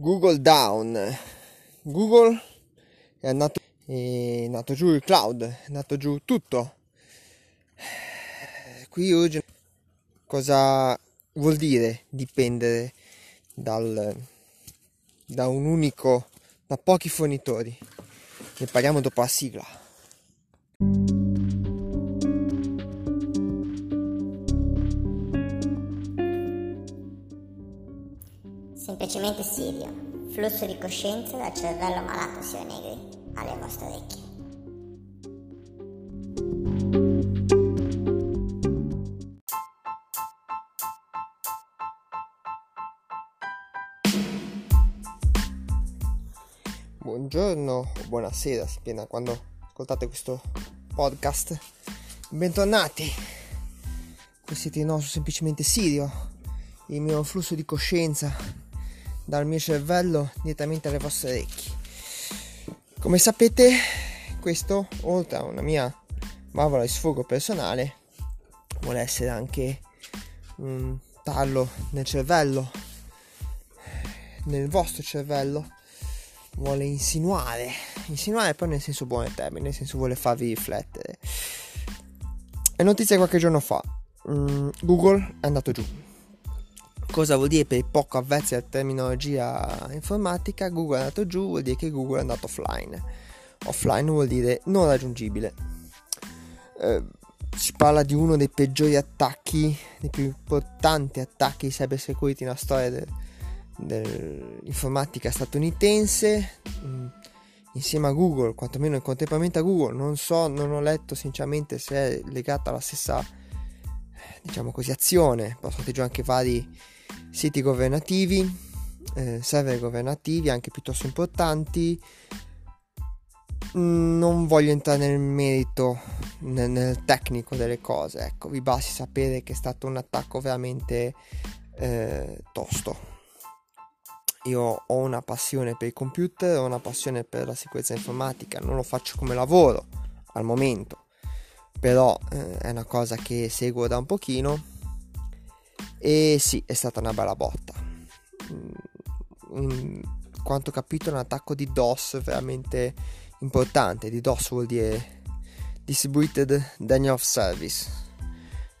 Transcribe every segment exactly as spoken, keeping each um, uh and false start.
Google down, Google è andato, è andato giù il cloud, è andato giù tutto. Qui oggi cosa vuol dire dipendere dal, da un unico, da pochi fornitori? Ne parliamo dopo la sigla. Semplicemente Sirio, flusso di coscienza dal cervello malato Sirio Negri alle vostre orecchie. Buongiorno o buonasera, si piena quando ascoltate questo podcast. Bentornati, qui siete il nostro semplicemente Sirio, il mio flusso di coscienza dal mio cervello direttamente alle vostre orecchie. Come sapete, questo, oltre a una mia valvola di sfogo personale, vuole essere anche un tarlo nel cervello, nel vostro cervello. Vuole insinuare, insinuare poi nel senso buono del termine, nel senso vuole farvi riflettere. È notizia qualche giorno fa, um, Google è andato giù. Cosa vuol dire per i poco avvezzi alla terminologia informatica? Google è andato giù vuol dire che Google è andato offline. Offline vuol dire non raggiungibile. Eh, si parla di uno dei peggiori attacchi, dei più importanti attacchi di cyber security nella storia del dell'informatica statunitense, insieme a Google, quantomeno in contemporaneamente a Google. Non so, non ho letto sinceramente se è legata alla stessa, diciamo così, azione. Passate giù anche vari siti governativi, eh, server governativi anche piuttosto importanti. Non voglio entrare nel merito, nel, nel tecnico delle cose, ecco, vi basti sapere che è stato un attacco veramente eh, tosto. Io ho una passione per i computer, ho una passione per la sicurezza informatica, non lo faccio come lavoro al momento, però eh, è una cosa che seguo da un pochino, e sì, è stata una bella botta. In quanto capito, è un attacco di DOS veramente importante. Di DOS vuol dire Distributed Denial of Service,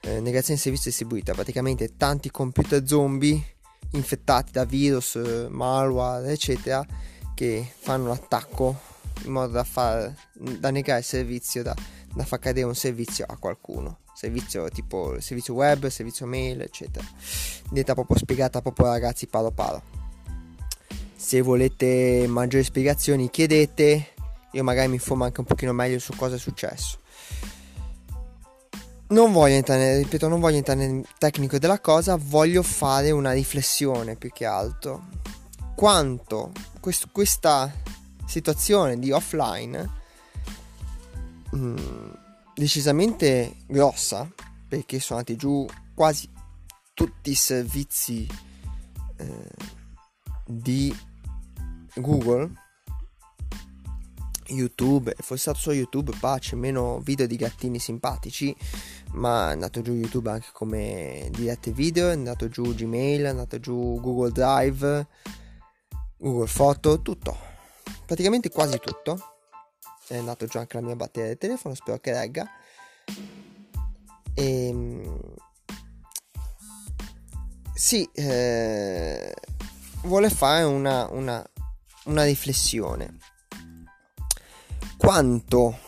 eh, negazione di servizio distribuita. Praticamente tanti computer zombie infettati da virus, malware, eccetera, che fanno l'attacco in modo da far, da negare il servizio, da, da far cadere un servizio a qualcuno, servizio tipo servizio web, servizio mail, eccetera. Detta proprio spiegata proprio ragazzi paro paro. Se volete maggiori spiegazioni chiedete, io magari mi informo anche un pochino meglio su cosa è successo. Non voglio entrare, ripeto, non voglio entrare nel tecnico della cosa, voglio fare una riflessione più che altro. Quanto quest- questa situazione di offline, mh, decisamente grossa, perché sono andati giù quasi tutti i servizi eh, di Google, YouTube, è stato solo YouTube, pace, meno video di gattini simpatici, ma è andato giù YouTube anche come dirette video, è andato giù Gmail, è andato giù Google Drive, Google Foto, tutto, praticamente quasi tutto. È andato giù anche la mia batteria del telefono, spero che regga. E sì, eh, vuole fare una, una, una riflessione. Quanto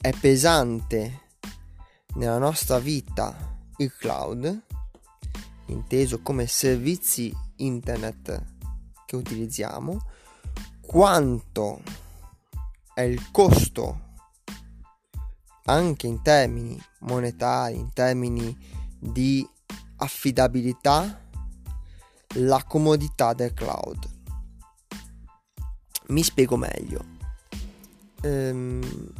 è pesante nella nostra vita il cloud, inteso come servizi internet che utilizziamo, quanto è il costo anche in termini monetari, in termini di affidabilità, la comodità del cloud. Mi spiego meglio. Um,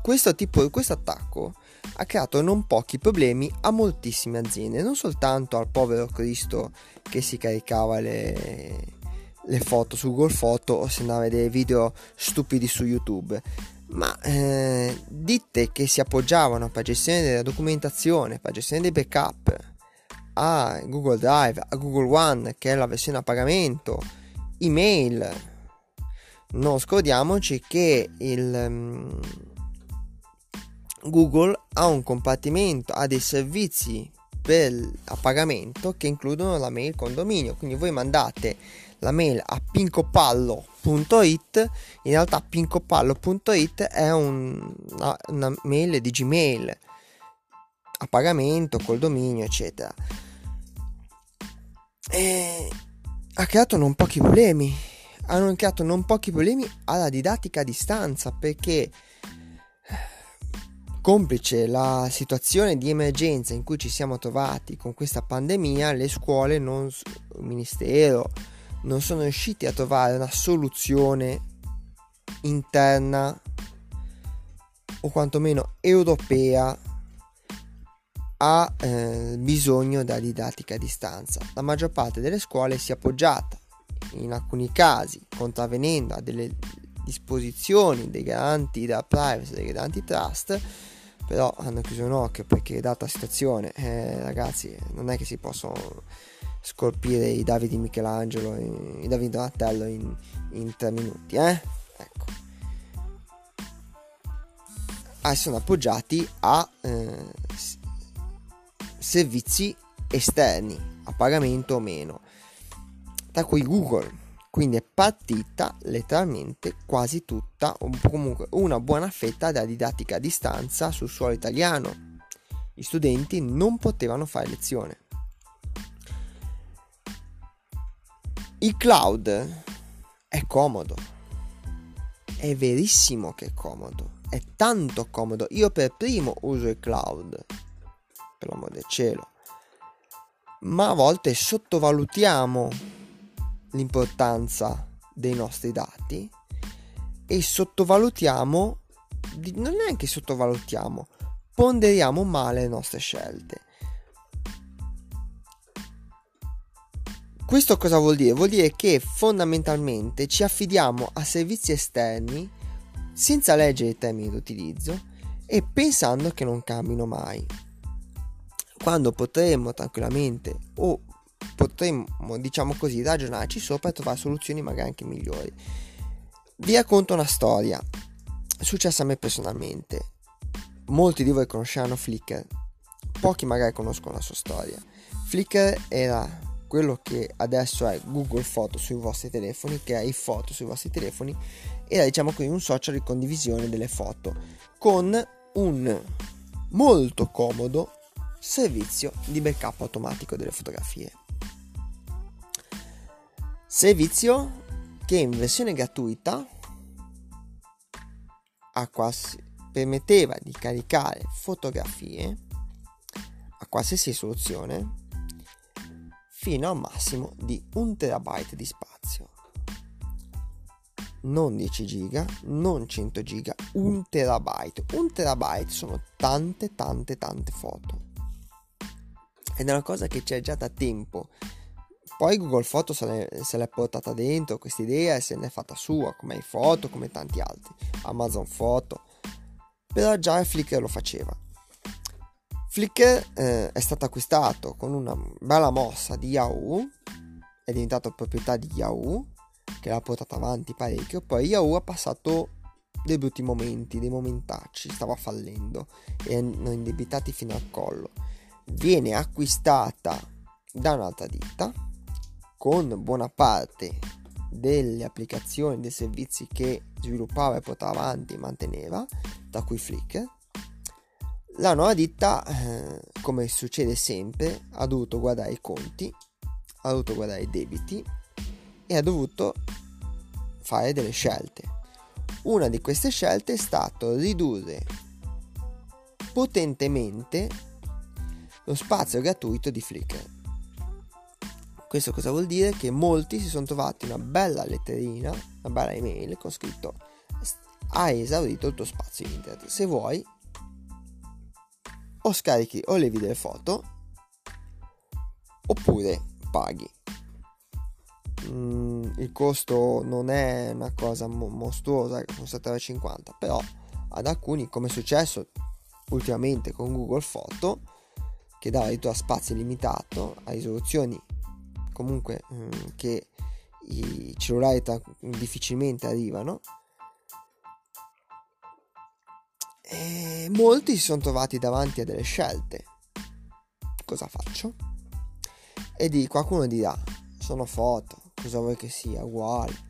questo tipo, questo attacco ha creato non pochi problemi a moltissime aziende, non soltanto al povero Cristo che si caricava le, le foto su Google Photo o se andava a vedere video stupidi su YouTube, ma eh, ditte che si appoggiavano per gestione della documentazione, per gestione dei backup a Google Drive, a Google One, che è la versione a pagamento, email. Non scordiamoci che il um, Google ha un compartimento, ha dei servizi per, a pagamento, che includono la mail con dominio. Quindi voi mandate la mail a pincopallo punto it, in realtà pincopallo punto it è un, una, una mail di Gmail a pagamento col dominio, eccetera, e ha creato non pochi problemi hanno creato non pochi problemi alla didattica a distanza, perché complice la situazione di emergenza in cui ci siamo trovati con questa pandemia, le scuole, non, il ministero, non sono riusciti a trovare una soluzione interna o quantomeno europea a eh, bisogno della didattica a distanza. La maggior parte delle scuole si è appoggiata, in alcuni casi contravvenendo a delle disposizioni dei garanti della privacy, dei garanti trust, però hanno chiuso un occhio, perché data la situazione, eh, ragazzi, non è che si possono scolpire i Davi di Michelangelo, i Davi di Donatello in, in tre minuti, eh? Ecco. Ah, sono appoggiati a eh, servizi esterni, a pagamento o meno, tra cui Google. Quindi è partita letteralmente quasi tutta, o comunque una buona fetta della didattica a distanza sul suolo italiano. Gli studenti non potevano fare lezione. Il cloud è comodo, è verissimo che è comodo, è tanto comodo. Io per primo uso il cloud, per l'amor del cielo, ma a volte sottovalutiamo l'importanza dei nostri dati e sottovalutiamo, non è che sottovalutiamo, ponderiamo male le nostre scelte. Questo cosa vuol dire? Vuol dire che fondamentalmente ci affidiamo a servizi esterni senza leggere i termini d'utilizzo e pensando che non cambino mai, quando potremmo tranquillamente o potremmo, diciamo così, ragionarci sopra e trovare soluzioni magari anche migliori. Vi racconto una storia successa a me personalmente. Molti di voi conosceranno Flickr, pochi magari conoscono la sua storia. Flickr era quello che adesso è Google Photo sui vostri telefoni, che è i foto sui vostri telefoni, era, diciamo così, un social di condivisione delle foto con un molto comodo servizio di backup automatico delle fotografie. Servizio che in versione gratuita a quals- permetteva di caricare fotografie a qualsiasi soluzione fino a un massimo di un terabyte di spazio. Non dieci giga, non cento giga, un terabyte. Un terabyte sono tante, tante, tante foto. Ed è una cosa che c'è già da tempo. Poi Google Photo se, ne, se l'è portata dentro questa idea e se n'è fatta sua, come i foto, come tanti altri, Amazon Foto, però già Flickr lo faceva. Flickr eh, è stato acquistato con una bella mossa di Yahoo, è diventato proprietà di Yahoo, che l'ha portata avanti parecchio. Poi Yahoo ha passato dei brutti momenti, dei momentacci, stava fallendo e erano indebitati fino al collo. Viene acquistata da un'altra ditta, con buona parte delle applicazioni, dei servizi che sviluppava e portava avanti e manteneva, tra cui Flickr. La nuova ditta, eh, come succede sempre, ha dovuto guardare i conti, ha dovuto guardare i debiti e ha dovuto fare delle scelte. Una di queste scelte è stato ridurre potentemente lo spazio gratuito di Flickr. Questo cosa vuol dire? Che molti si sono trovati una bella letterina, una bella email con scritto: hai esaurito il tuo spazio internet, se vuoi o scarichi o levi delle foto oppure paghi. Mm, il costo non è una cosa mo- mostruosa, sono sette euro e cinquanta, però ad alcuni, come è successo ultimamente con Google Photo, che dà aiuto a spazio limitato, a risoluzioni comunque mh, che i cellulari t- difficilmente arrivano, e molti si sono trovati davanti a delle scelte. Cosa faccio? E di qualcuno dirà: sono foto, cosa vuoi che sia, uguale.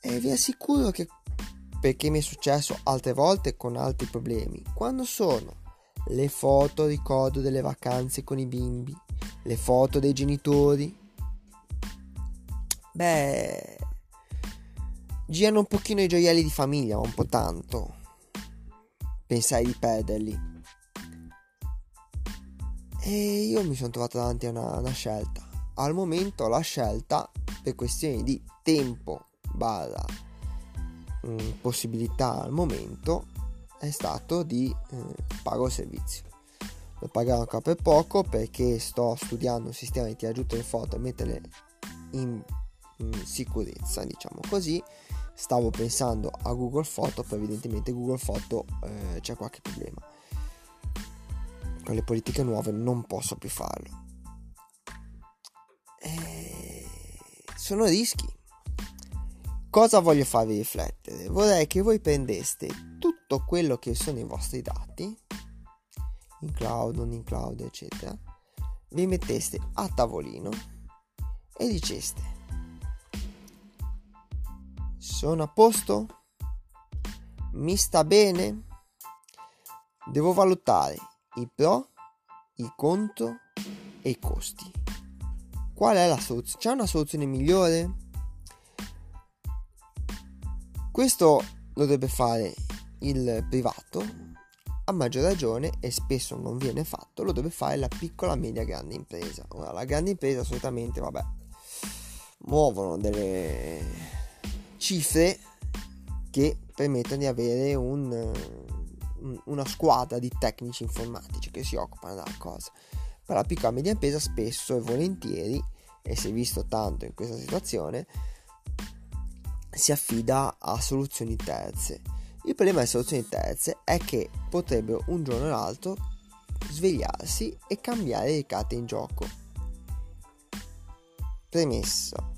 E vi assicuro che, perché mi è successo altre volte con altri problemi, quando sono le foto, ricordo, delle vacanze con i bimbi, le foto dei genitori, beh, girano un pochino i gioielli di famiglia, ma un po' tanto, pensai di perderli. E io mi sono trovato davanti a una, una scelta. Al momento la scelta, per questioni di tempo barra mh, possibilità al momento, è stato di eh, pago il servizio. Lo pagavo ancora per poco, perché sto studiando un sistema di tirare giù le foto e metterle in, in sicurezza, diciamo così. Stavo pensando a Google Photo, poi evidentemente Google Photo eh, c'è qualche problema. Con le politiche nuove non posso più farlo. E... sono rischi. Cosa voglio farvi riflettere? Vorrei che voi prendeste tutto quello che sono i vostri dati, in cloud, non in cloud, eccetera, vi metteste a tavolino e diceste: sono a posto? Mi sta bene? Devo valutare i pro, i contro e i costi. Qual è la soluzione? C'è una soluzione migliore? Questo lo dovrebbe fare il privato, a maggior ragione, e spesso non viene fatto, lo dovrebbe fare la piccola, media, grande impresa. Ora, la grande impresa solitamente, vabbè, muovono delle cifre che permettono di avere un, una squadra di tecnici informatici che si occupano della cosa. Per la piccola, media impresa spesso e volentieri, e si è visto tanto in questa situazione, si affida a soluzioni terze. Il problema delle soluzioni terze è che potrebbero un giorno o l'altro svegliarsi e cambiare le carte in gioco. Premessa,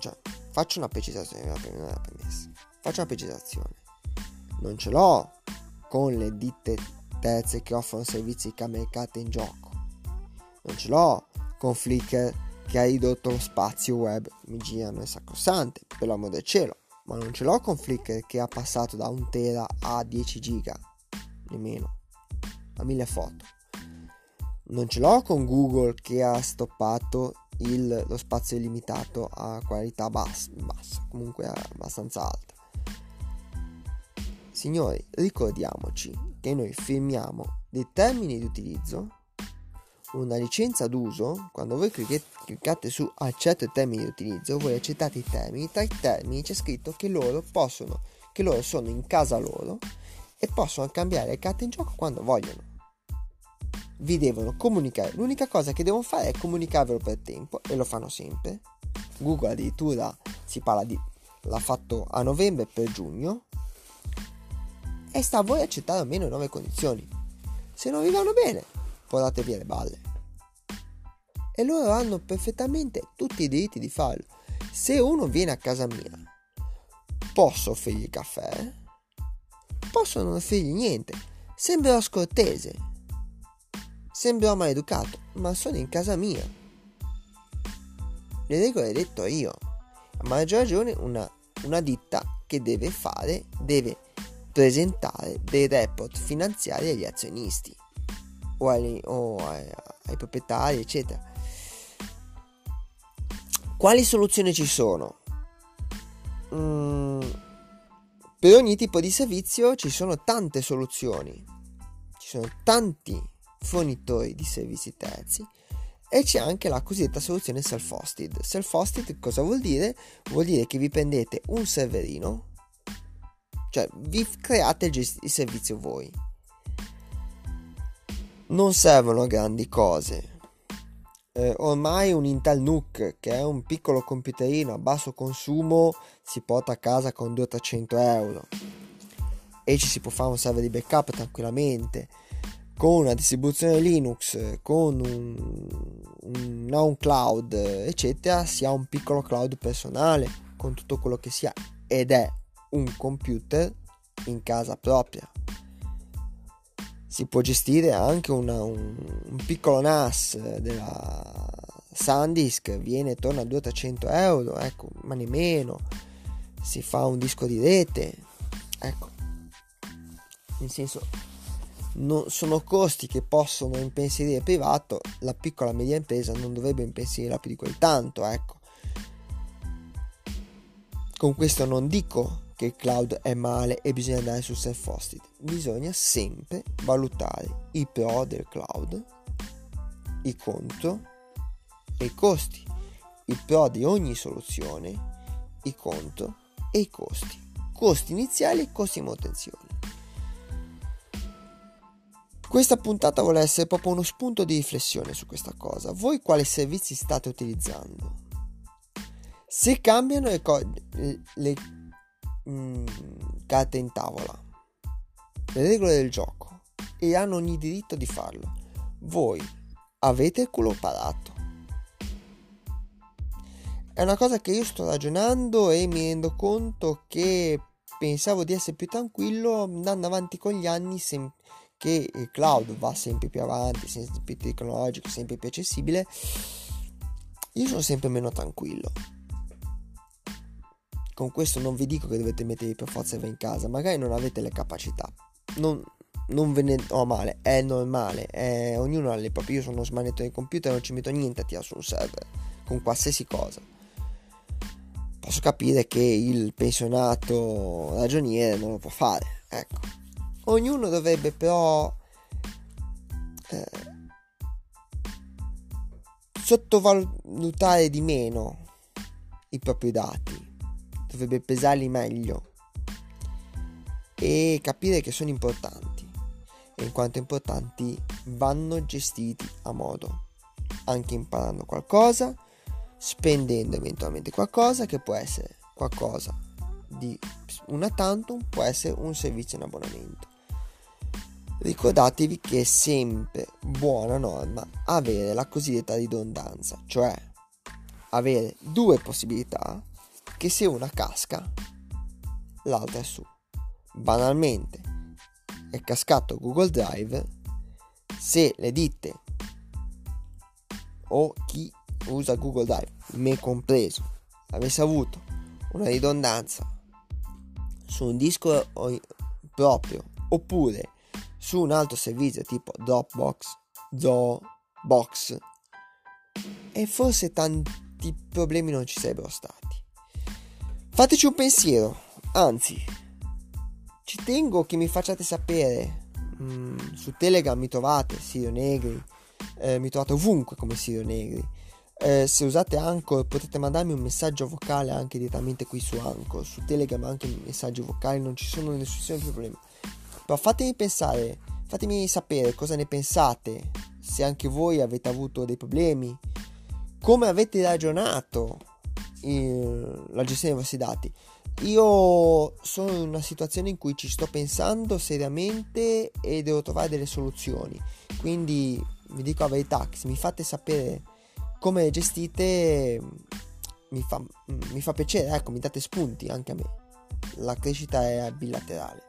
cioè faccio una precisazione, non è una premessa, faccio una precisazione. Non ce l'ho con le ditte terze che offrono servizi di cambiare le carte in gioco. Non ce l'ho con Flickr, che ha ridotto lo spazio web. Mi girano il sacrosante, per l'amor del cielo, ma non ce l'ho con Flickr, che ha passato da un tera a dieci giga, nemmeno, a mille foto. Non ce l'ho con Google, che ha stoppato il, lo spazio illimitato a qualità bassa, bassa, comunque abbastanza alta. Signori, ricordiamoci che noi firmiamo dei termini di utilizzo, una licenza d'uso. Quando voi cliccate su accetto i termini di utilizzo, voi accettate i termini, tra i termini c'è scritto che loro possono, che loro sono in casa loro e possono cambiare le carte in gioco quando vogliono. Vi devono comunicare, l'unica cosa che devono fare è comunicarvelo per tempo, e lo fanno sempre. Google addirittura si parla di, l'ha fatto a novembre per giugno, e sta a voi accettare almeno nuove condizioni. Se non vi vanno bene, portate via le balle. E loro hanno perfettamente tutti i diritti di farlo. Se uno viene a casa mia, posso offrirgli caffè, posso non offrirgli niente. Sembrerò scortese, sembrerò maleducato, ma sono in casa mia. Le regole le ho detto io. A maggior ragione una, una ditta che deve fare, deve presentare dei report finanziari agli azionisti, o ai, o ai, ai proprietari, eccetera. Quali soluzioni ci sono? Mm, per ogni tipo di servizio ci sono tante soluzioni, ci sono tanti fornitori di servizi terzi, e c'è anche la cosiddetta soluzione self-hosted. Self-hosted cosa vuol dire? Vuol dire che vi prendete un serverino, cioè vi create il, gest- il servizio voi. Non servono grandi cose. Eh, ormai un Intel N U C, che è un piccolo computerino a basso consumo, si porta a casa con duecento trecento euro, e ci si può fare un server di backup tranquillamente. con una distribuzione Linux, con un, un, un cloud eccetera, si ha un piccolo cloud personale con tutto quello che si ha, ed è un computer in casa propria. Si può gestire anche una, un, un piccolo N A S della SanDisk, viene torna a duecento trecento euro, ecco, ma nemmeno. Si fa un disco di rete, ecco, nel senso, non sono costi che possono impensierire privato, la piccola media impresa non dovrebbe impensierla più di quel tanto, ecco. Con questo non dico che il cloud è male e bisogna andare sul self-hosted, bisogna sempre valutare i pro del cloud, i contro e i costi, i pro di ogni soluzione, i contro e i costi, costi iniziali e costi di manutenzione. Questa puntata vuole essere proprio uno spunto di riflessione su questa cosa. Voi quali servizi state utilizzando? Se cambiano le, co- le, le mm, carte in tavola, le regole del gioco, e hanno ogni diritto di farlo, voi avete il culo parato. È una cosa che io sto ragionando e mi rendo conto che pensavo di essere più tranquillo andando avanti con gli anni, sem- che il cloud va sempre più avanti, sempre più tecnologico, sempre più accessibile. Io sono sempre meno tranquillo. Con questo non vi dico che dovete mettervi per forza in casa, magari non avete le capacità, non, non ve ne ho male, è normale, è, ognuno ha le proprie. Io sono uno smanetto del computer, non ci metto niente a tirare su un server con qualsiasi cosa. Posso capire che il pensionato ragioniere non lo può fare, ecco. Ognuno dovrebbe però eh, sottovalutare di meno i propri dati, dovrebbe pesarli meglio e capire che sono importanti, e in quanto importanti vanno gestiti a modo, anche imparando qualcosa, spendendo eventualmente qualcosa, che può essere qualcosa di una tantum, può essere un servizio in abbonamento. Ricordatevi che è sempre buona norma avere la cosiddetta ridondanza, cioè avere due possibilità che se una casca l'altra è su. Banalmente è cascato Google Drive, se le ditte o chi usa Google Drive, me compreso, avesse avuto una ridondanza su un disco proprio oppure su un altro servizio tipo Dropbox, Zoho, Box, e forse tanti problemi non ci sarebbero stati. Fateci un pensiero, anzi ci tengo che mi facciate sapere. Mm, su Telegram mi trovate Sirio Negri, eh, mi trovate ovunque come Sirio Negri. Eh, se usate Anchor potete mandarmi un messaggio vocale anche direttamente qui su Anchor, su Telegram anche messaggi vocali, non ci sono nessun problema. Però fatemi pensare, fatemi sapere cosa ne pensate, se anche voi avete avuto dei problemi, come avete ragionato in la gestione dei vostri dati. Io sono in una situazione in cui ci sto pensando seriamente e devo trovare delle soluzioni, quindi vi dico la verità, se mi fate sapere come gestite mi fa, mi fa piacere, ecco, mi date spunti anche a me, la crescita è bilaterale.